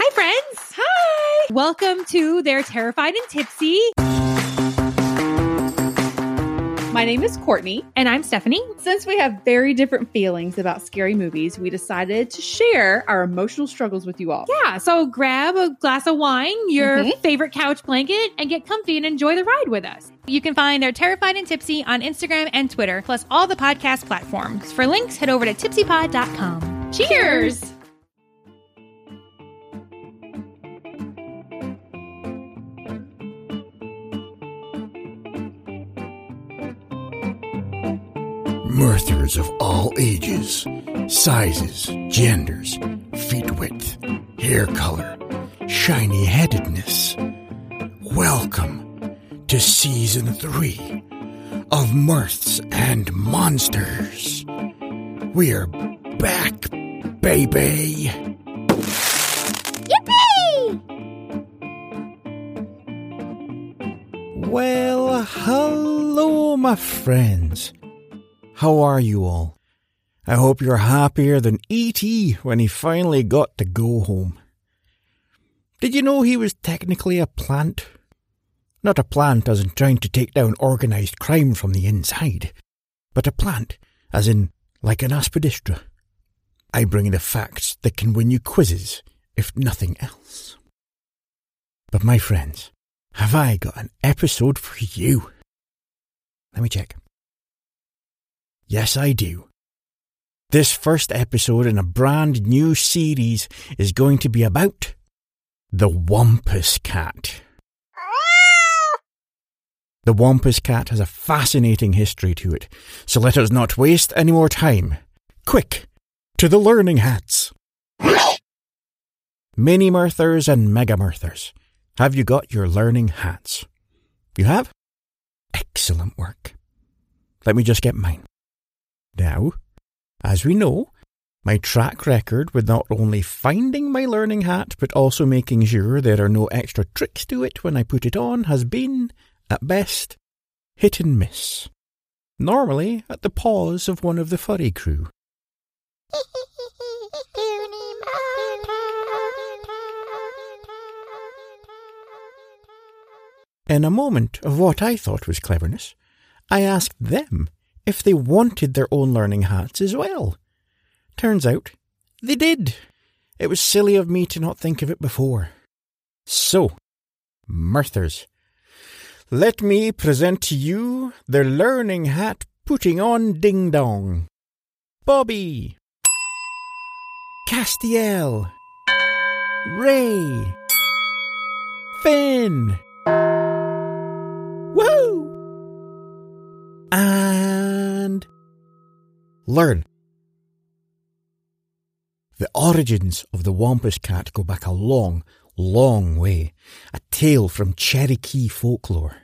Hi, friends. Hi. Welcome to They're Terrified and Tipsy. My name is Courtney. And I'm Stephanie. Since we have very different feelings about scary movies, we decided to share our emotional struggles with you all. Yeah. So grab a glass of wine, your favorite couch blanket, and get comfy and enjoy the ride with us. You can find They're Terrified and Tipsy on Instagram and Twitter, plus all the podcast platforms. For links, head over to tipsypod.com. Cheers. Mirthers of all ages, sizes, genders, feet width, hair color, shiny-headedness. Welcome to Season 3 of Mirths and Monsters. We are back, baby! Yippee! Well, hello, my friends. How are you all? I hope you're happier than E.T. when he finally got to go home. Did you know he was technically a plant? Not a plant as in trying to take down organised crime from the inside, but a plant as in like an aspidistra. I bring the facts that can win you quizzes, if nothing else. But my friends, have I got an episode for you? Let me check. Yes, I do. This first episode in a brand new series is going to be about the Wampus Cat. The Wampus Cat has a fascinating history to it, so let us not waste any more time. Quick, to the learning hats. Mini Mirthers and Mega Mirthers, have you got your learning hats? You have? Excellent work. Let me just get mine. Now, as we know, my track record with not only finding my learning hat, but also making sure there are no extra tricks to it when I put it on has been, at best, hit and miss. Normally at the paws of one of the furry crew. In a moment of what I thought was cleverness, I asked them if they wanted their own learning hats as well. Turns out, they did. It was silly of me to not think of it before. So, Mirthers, let me present to you the learning hat putting on ding-dong. Bobby. Castiel. Ray. Finn. Woo! And learn. The origins of the Wampus Cat go back a long, long way, a tale from Cherokee folklore.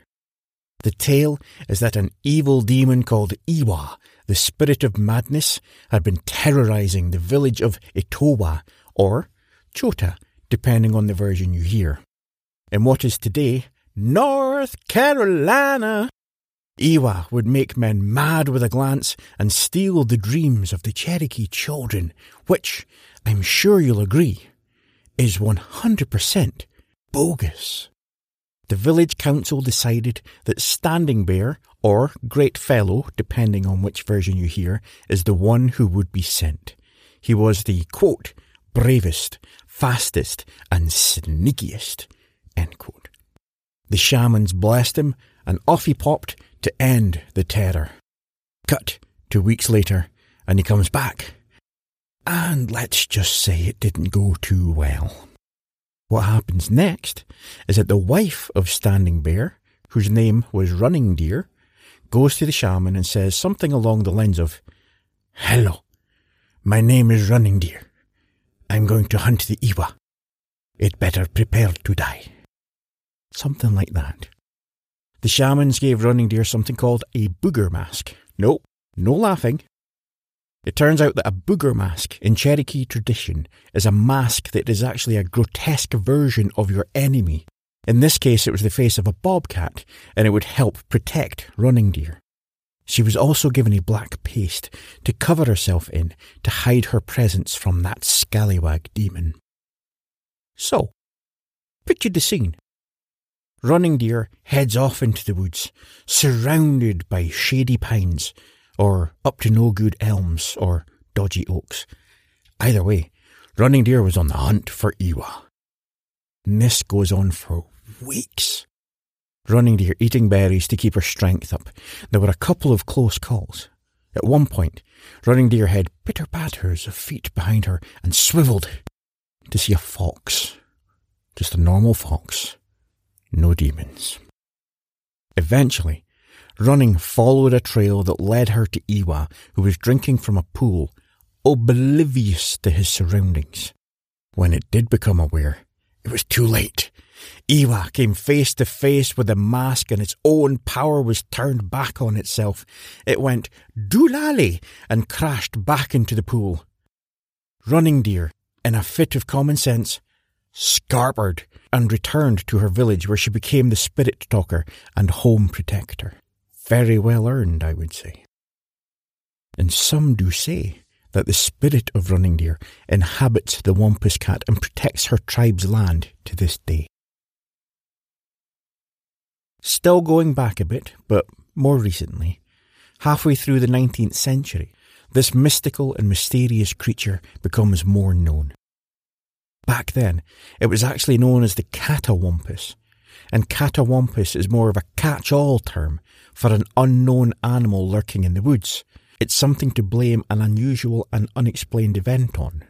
The tale is that an evil demon called Iwa, the spirit of madness, had been terrorizing the village of Etowah, or Chota, depending on the version you hear, in what is today North North Carolina. Iwa would make men mad with a glance and steal the dreams of the Cherokee children, which, I'm sure you'll agree, is 100% bogus. The village council decided that Standing Bear, or Great Fellow, depending on which version you hear, is the one who would be sent. He was the, quote, bravest, fastest, and sneakiest, end quote. The shamans blessed him, and off he popped to end the terror. Cut to weeks later, and he comes back. And let's just say it didn't go too well. What happens next is that the wife of Standing Bear, whose name was Running Deer, goes to the shaman and says something along the lines of, "Hello, my name is Running Deer. I'm going to hunt the Iwa. It better prepare to die." Something like that. The shamans gave Running Deer something called a booger mask. Nope, no laughing. It turns out that a booger mask in Cherokee tradition is a mask that is actually a grotesque version of your enemy. In this case, it was the face of a bobcat, and it would help protect Running Deer. She was also given a black paste to cover herself in to hide her presence from that scallywag demon. So, picture the scene. Running Deer heads off into the woods, surrounded by shady pines, or up-to-no-good elms, or dodgy oaks. Either way, Running Deer was on the hunt for Iwa. And this goes on for weeks. Running Deer eating berries to keep her strength up. There were a couple of close calls. At one point, Running Deer had pitter-patters of feet behind her and swiveled to see a fox. Just a normal fox. No demons. Eventually, Running followed a trail that led her to Iwa, who was drinking from a pool, oblivious to his surroundings. When it did become aware, it was too late. Iwa came face to face with the mask, and its own power was turned back on itself. It went doolally and crashed back into the pool. Running Deer, in a fit of common sense, scarpered and returned to her village, where she became the spirit talker and home protector. Very well earned, I would say. And some do say that the spirit of Running Deer inhabits the Wampus Cat and protects her tribe's land to this day. Still going back a bit, but more recently, halfway through the 19th century, this mystical and mysterious creature becomes more known. Back then, it was actually known as the catawampus. And catawampus is more of a catch-all term for an unknown animal lurking in the woods. It's something to blame an unusual and unexplained event on.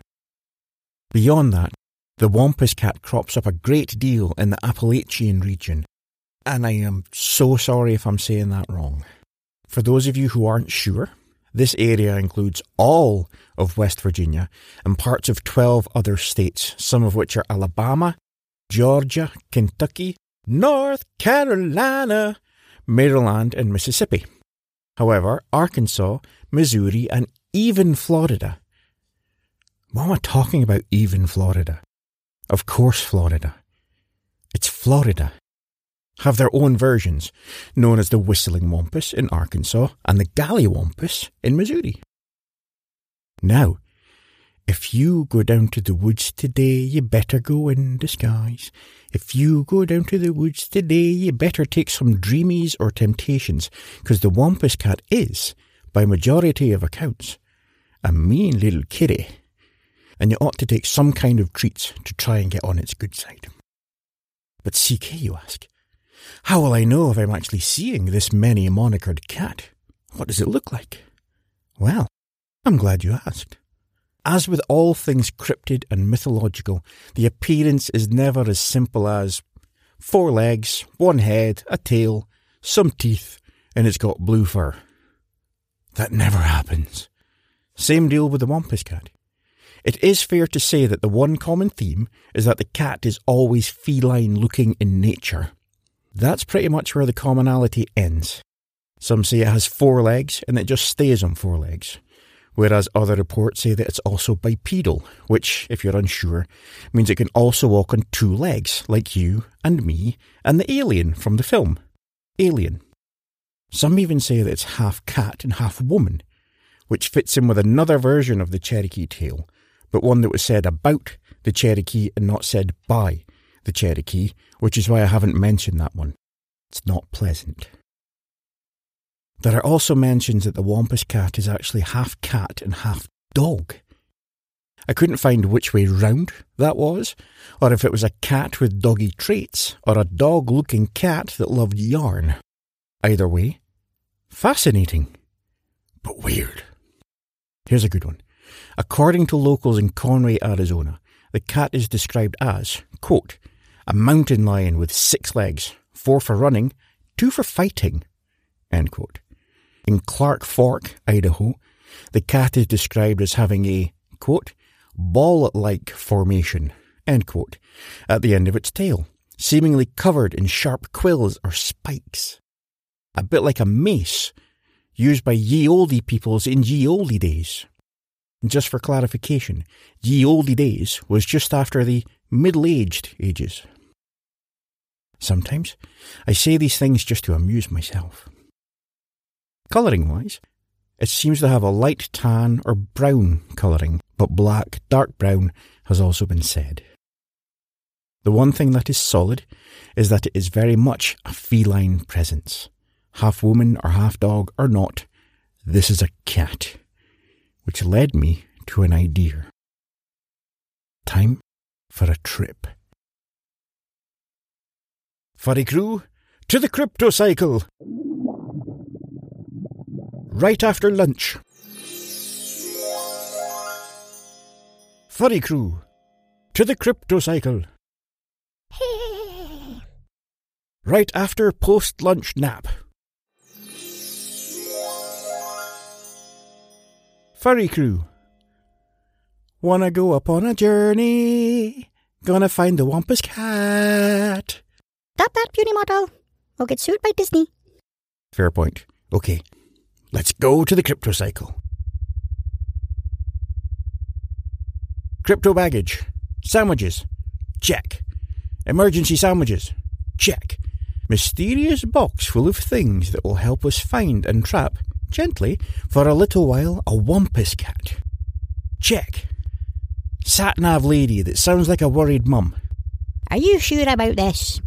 Beyond that, the Wampus Cat crops up a great deal in the Appalachian region. And I am so sorry if I'm saying that wrong. For those of you who aren't sure, this area includes all of West Virginia and parts of 12 other states, some of which are Alabama, Georgia, Kentucky, North Carolina, Maryland, and Mississippi. However, Arkansas, Missouri, and even Florida. What am I talking about, even Florida? Of course Florida. It's Florida. Have their own versions, known as the whistling wampus in Arkansas and the gally wampus in Missouri. Now, if you go down to the woods today, you better go in disguise. If you go down to the woods today, you better take some dreamies or temptations, because the Wampus Cat is, by majority of accounts, a mean little kitty, and you ought to take some kind of treats to try and get on its good side. But CK, you ask, how will I know if I'm actually seeing this many monikered cat? What does it look like? Well, I'm glad you asked. As with all things cryptid and mythological, the appearance is never as simple as 4 legs, 1 head, a tail, some teeth, and it's got blue fur. That never happens. Same deal with the Wampus Cat. It is fair to say that the one common theme is that the cat is always feline-looking in nature. That's pretty much where the commonality ends. Some say it has 4 legs and it just stays on 4 legs. whereas other reports say that it's also bipedal, which, if you're unsure, means it can also walk on two legs, like you and me and the alien from the film, Alien. Some even say that it's half cat and half woman, which fits in with another version of the Cherokee tale, but one that was said about the Cherokee and not said by the Cherokee, which is why I haven't mentioned that one. It's not pleasant. There are also mentions that the Wampus Cat is actually half cat and half dog. I couldn't find which way round that was, or if it was a cat with doggy traits, or a dog-looking cat that loved yarn. Either way, fascinating, but weird. Here's a good one. According to locals in Conway, Arizona, the cat is described as, quote, a mountain lion with 6 legs, 4 for running, 2 for fighting, end quote. In Clark Fork, Idaho, the cat is described as having a, quote, ball-like formation, end quote, at the end of its tail, seemingly covered in sharp quills or spikes. A bit like a mace, used by ye olde peoples in ye olde days. And just for clarification, ye olde days was just after the middle-aged ages. Sometimes I say these things just to amuse myself. Colouring-wise, it seems to have a light tan or brown colouring, but black, dark brown has also been said. The one thing that is solid is that it is very much a feline presence. Half woman or half dog or not, this is a cat. Which led me to an idea. Time for a trip. Furry crew, to the crypto cycle! Right after lunch. Furry crew, to the crypto cycle. Right after post-lunch nap. Furry crew, wanna go upon a journey, gonna find the Wampus Cat. Stop that, Punimoto. We'll get sued by Disney. Fair point. Okay, let's go to the crypto cycle. Crypto baggage. Sandwiches. Check. Emergency sandwiches. Check. Mysterious box full of things that will help us find and trap, gently, for a little while, a Wampus Cat. Check. Sat-nav lady that sounds like a worried mum. Are you sure about this?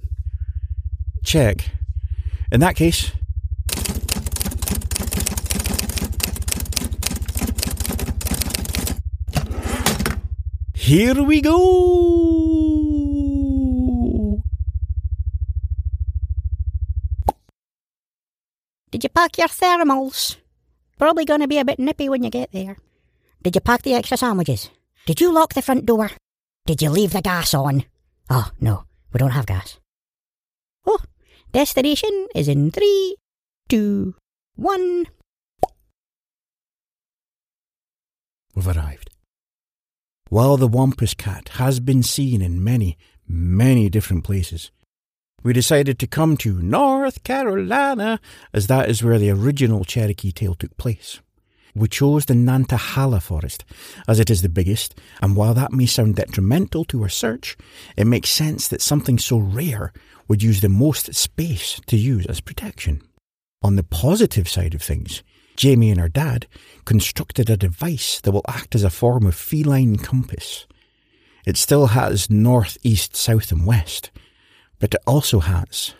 Check. In that case... here we go! Did you pack your thermals? Probably going to be a bit nippy when you get there. Did you pack the extra sandwiches? Did you lock the front door? Did you leave the gas on? Oh, no, we don't have gas. Oh, destination is in 3, 2, 1. We've arrived. While the Wampus Cat has been seen in many, many different places, we decided to come to North Carolina, as that is where the original Cherokee tale took place. We chose the Nantahala Forest, as it is the biggest, and while that may sound detrimental to our search, it makes sense that something so rare would use the most space to use as protection. On the positive side of things, Jamie and her dad constructed a device that will act as a form of feline compass. It still has north, east, south and west, but it also has,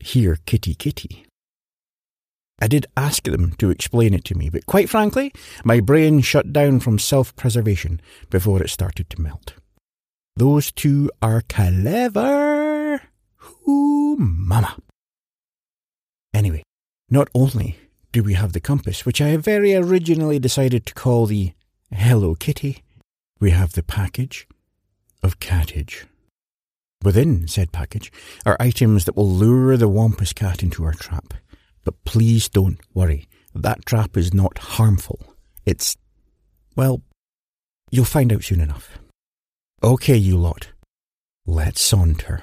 here kitty kitty. I did ask them to explain it to me, but quite frankly, my brain shut down from self-preservation before it started to melt. Those two are clever. Ooh, mama. Anyway, not only do we have the compass, which I very originally decided to call the Hello Kitty, we have the package of cattage. Within said package are items that will lure the Wampus Cat into our trap. But please don't worry, that trap is not harmful. It's, well, you'll find out soon enough. Okay, you lot, let's saunter.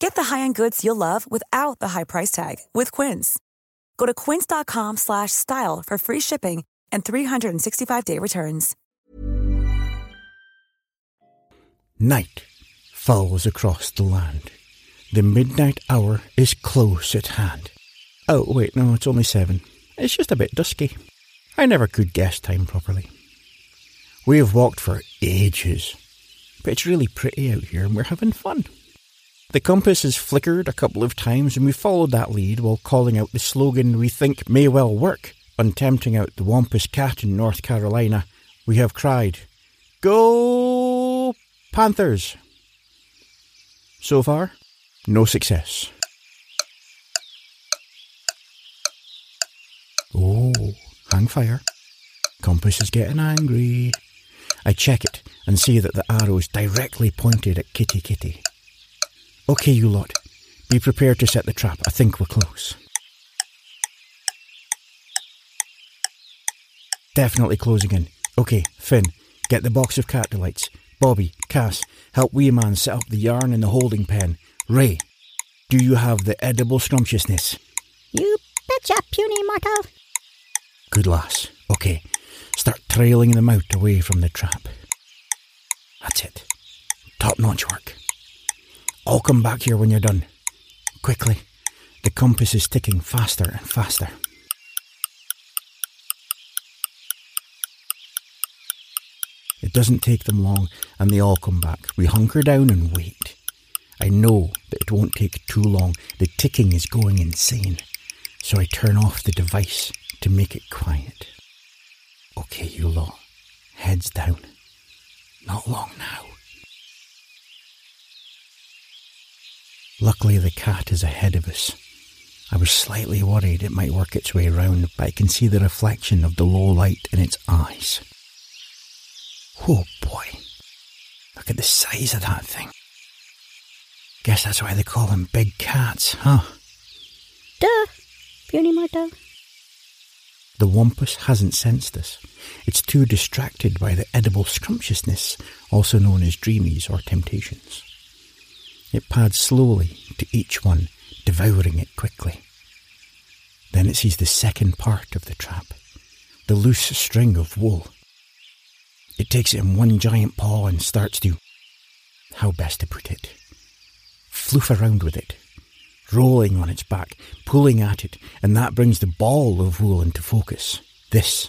Get the high-end goods you'll love without the high price tag with Quince. Go to quince.com/style for free shipping and 365-day returns. Night falls across the land. The midnight hour is close at hand. Oh, wait, no, it's only 7. It's just a bit dusky. I never could guess time properly. We have walked for ages, but it's really pretty out here and we're having fun. The compass has flickered a couple of times and we followed that lead while calling out the slogan we think may well work on tempting out the Wampus Cat in North Carolina. We have cried, "Go Panthers!" So far, no success. Oh, hang fire. Compass is getting angry. I check it and see that the arrow is directly pointed at Kitty Kitty. Okay, you lot. Be prepared to set the trap. I think we're close. Definitely closing in. Okay, Finn, get the box of cat delights. Bobby, Cass, help wee man set up the yarn and the holding pen. Ray, do you have the edible scrumptiousness? You betcha, puny mortal. Good lass. Okay, start trailing them out away from the trap. That's it. Top-notch work. I'll come back here when you're done. Quickly. The compass is ticking faster and faster. It doesn't take them long and they all come back. We hunker down and wait. I know that it won't take too long. The ticking is going insane. So I turn off the device to make it quiet. Okay, you lot. Heads down. Not long now. Luckily the cat is ahead of us. I was slightly worried it might work its way round, but I can see the reflection of the low light in its eyes. Oh boy, look at the size of that thing. Guess that's why they call them big cats, huh? Duh, puny mortal. The Wampus hasn't sensed this. It's too distracted by the edible scrumptiousness, also known as dreamies or temptations. It pads slowly to each one, devouring it quickly. Then it sees the second part of the trap, the loose string of wool. It takes it in one giant paw and starts to, how best to put it, floof around with it, rolling on its back, pulling at it, and that brings the ball of wool into focus. This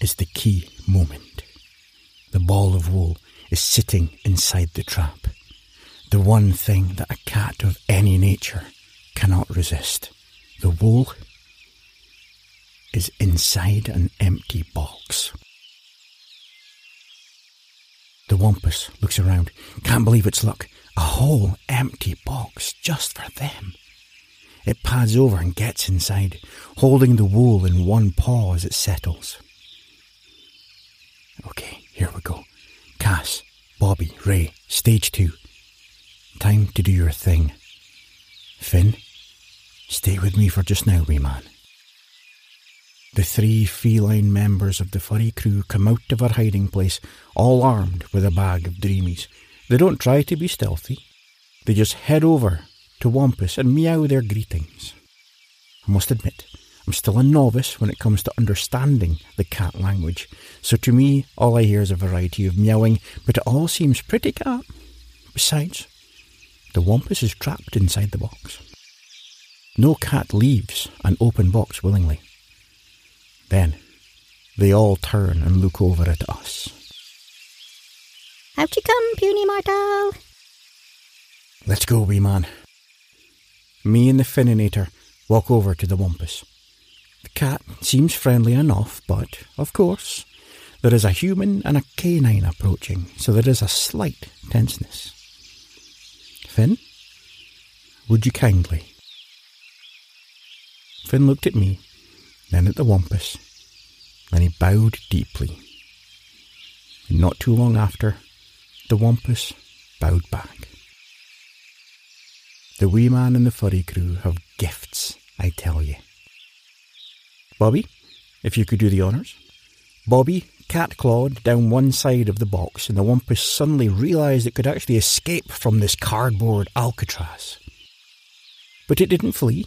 is the key moment. The ball of wool is sitting inside the trap. The one thing that a cat of any nature cannot resist. The wool is inside an empty box. The Wampus looks around. Can't believe its luck. A whole empty box just for them. It pads over and gets inside, holding the wool in one paw as it settles. Okay, here we go. Cass, Bobby, Ray, stage 2. Time to do your thing. Finn, stay with me for just now, wee man. The 3 feline members of the furry crew come out of our hiding place, all armed with a bag of dreamies. They don't try to be stealthy. They just head over to Wampus and meow their greetings. I must admit, I'm still a novice when it comes to understanding the cat language, so to me, all I hear is a variety of meowing, but it all seems pretty cat. Besides, the Wampus is trapped inside the box. No cat leaves an open box willingly. Then, they all turn and look over at us. Out you come, puny mortal! Let's go, wee man. Me and the Fininator walk over to the Wampus. The cat seems friendly enough, but, of course, there is a human and a canine approaching, so there is a slight tenseness. Finn, would you kindly? Finn looked at me, then at the Wampus, then he bowed deeply. And not too long after, the Wampus bowed back. The wee man and the furry crew have gifts, I tell you. Bobby, if you could do the honours. Bobby cat-clawed down one side of the box and the Wampus suddenly realised it could actually escape from this cardboard Alcatraz. But it didn't flee.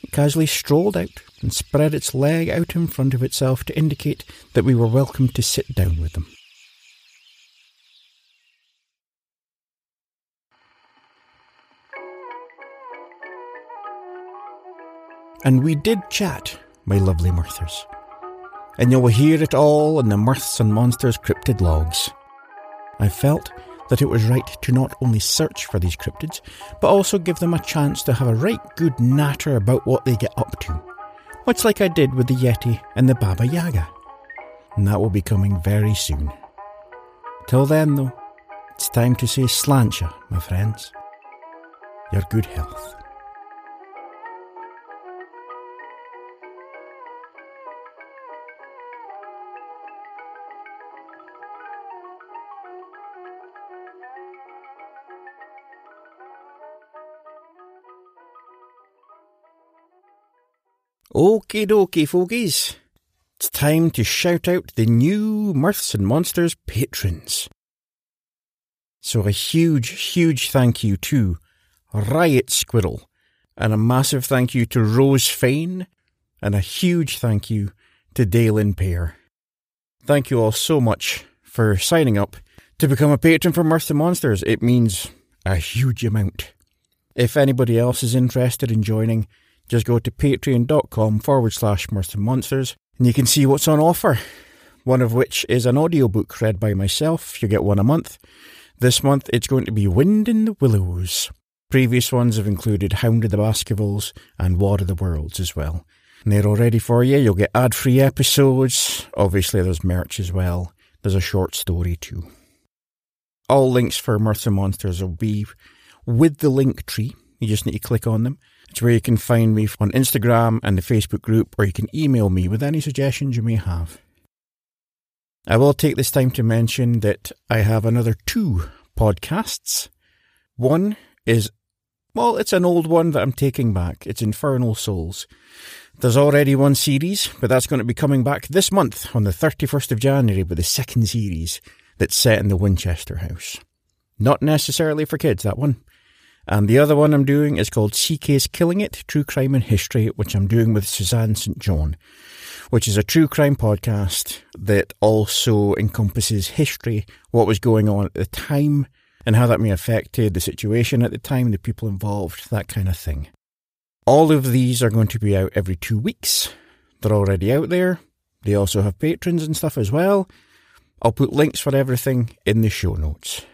It casually strolled out and spread its leg out in front of itself to indicate that we were welcome to sit down with them. And we did chat, my lovely Mirthers. And you'll hear it all in the Mirths and Monsters cryptid logs. I felt that it was right to not only search for these cryptids, but also give them a chance to have a right good natter about what they get up to. Much like I did with the Yeti and the Baba Yaga. And that will be coming very soon. Till then, though, it's time to say Sláinte, my friends. Your good health. Okie dokie, folkies. It's time to shout out the new Mirths and Monsters patrons. So a huge, huge thank you to Riot Squirrel, and a massive thank you to Rose Fane, and a huge thank you to Daylin Pear. Thank you all so much for signing up to become a patron for Mirths and Monsters. It means a huge amount. If anybody else is interested in joining, just go to patreon.com/Mirths and Monsters and you can see what's on offer. One of which is an audiobook read by myself. You get one a month. This month it's going to be Wind in the Willows. Previous ones have included Hound of the Baskervilles and War of the Worlds as well. And they're all ready for you. You'll get ad-free episodes. Obviously there's merch as well. There's a short story too. All links for Mirths and Monsters will be with the link tree. You just need to click on them. It's where you can find me on Instagram and the Facebook group, or you can email me with any suggestions you may have. I will take this time to mention that I have another 2 podcasts. One is, well, it's an old one that I'm taking back. It's Infernal Souls. There's already one series, but that's going to be coming back this month on the 31st of January with the 2nd series that's set in the Winchester house. Not necessarily for kids, that one. And the other one I'm doing is called CK's Killing It, True Crime and History, which I'm doing with Suzanne St. John, which is a true crime podcast that also encompasses history, what was going on at the time, and how that may have affected the situation at the time, the people involved, that kind of thing. All of these are going to be out every 2 weeks. They're already out there. They also have patrons and stuff as well. I'll put links for everything in the show notes.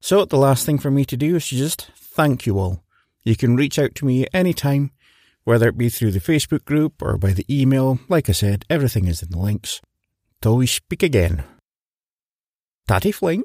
So the last thing for me to do is to just thank you all. You can reach out to me at any time, whether it be through the Facebook group or by the email. Like I said, everything is in the links. Till we speak again. Tatty fling.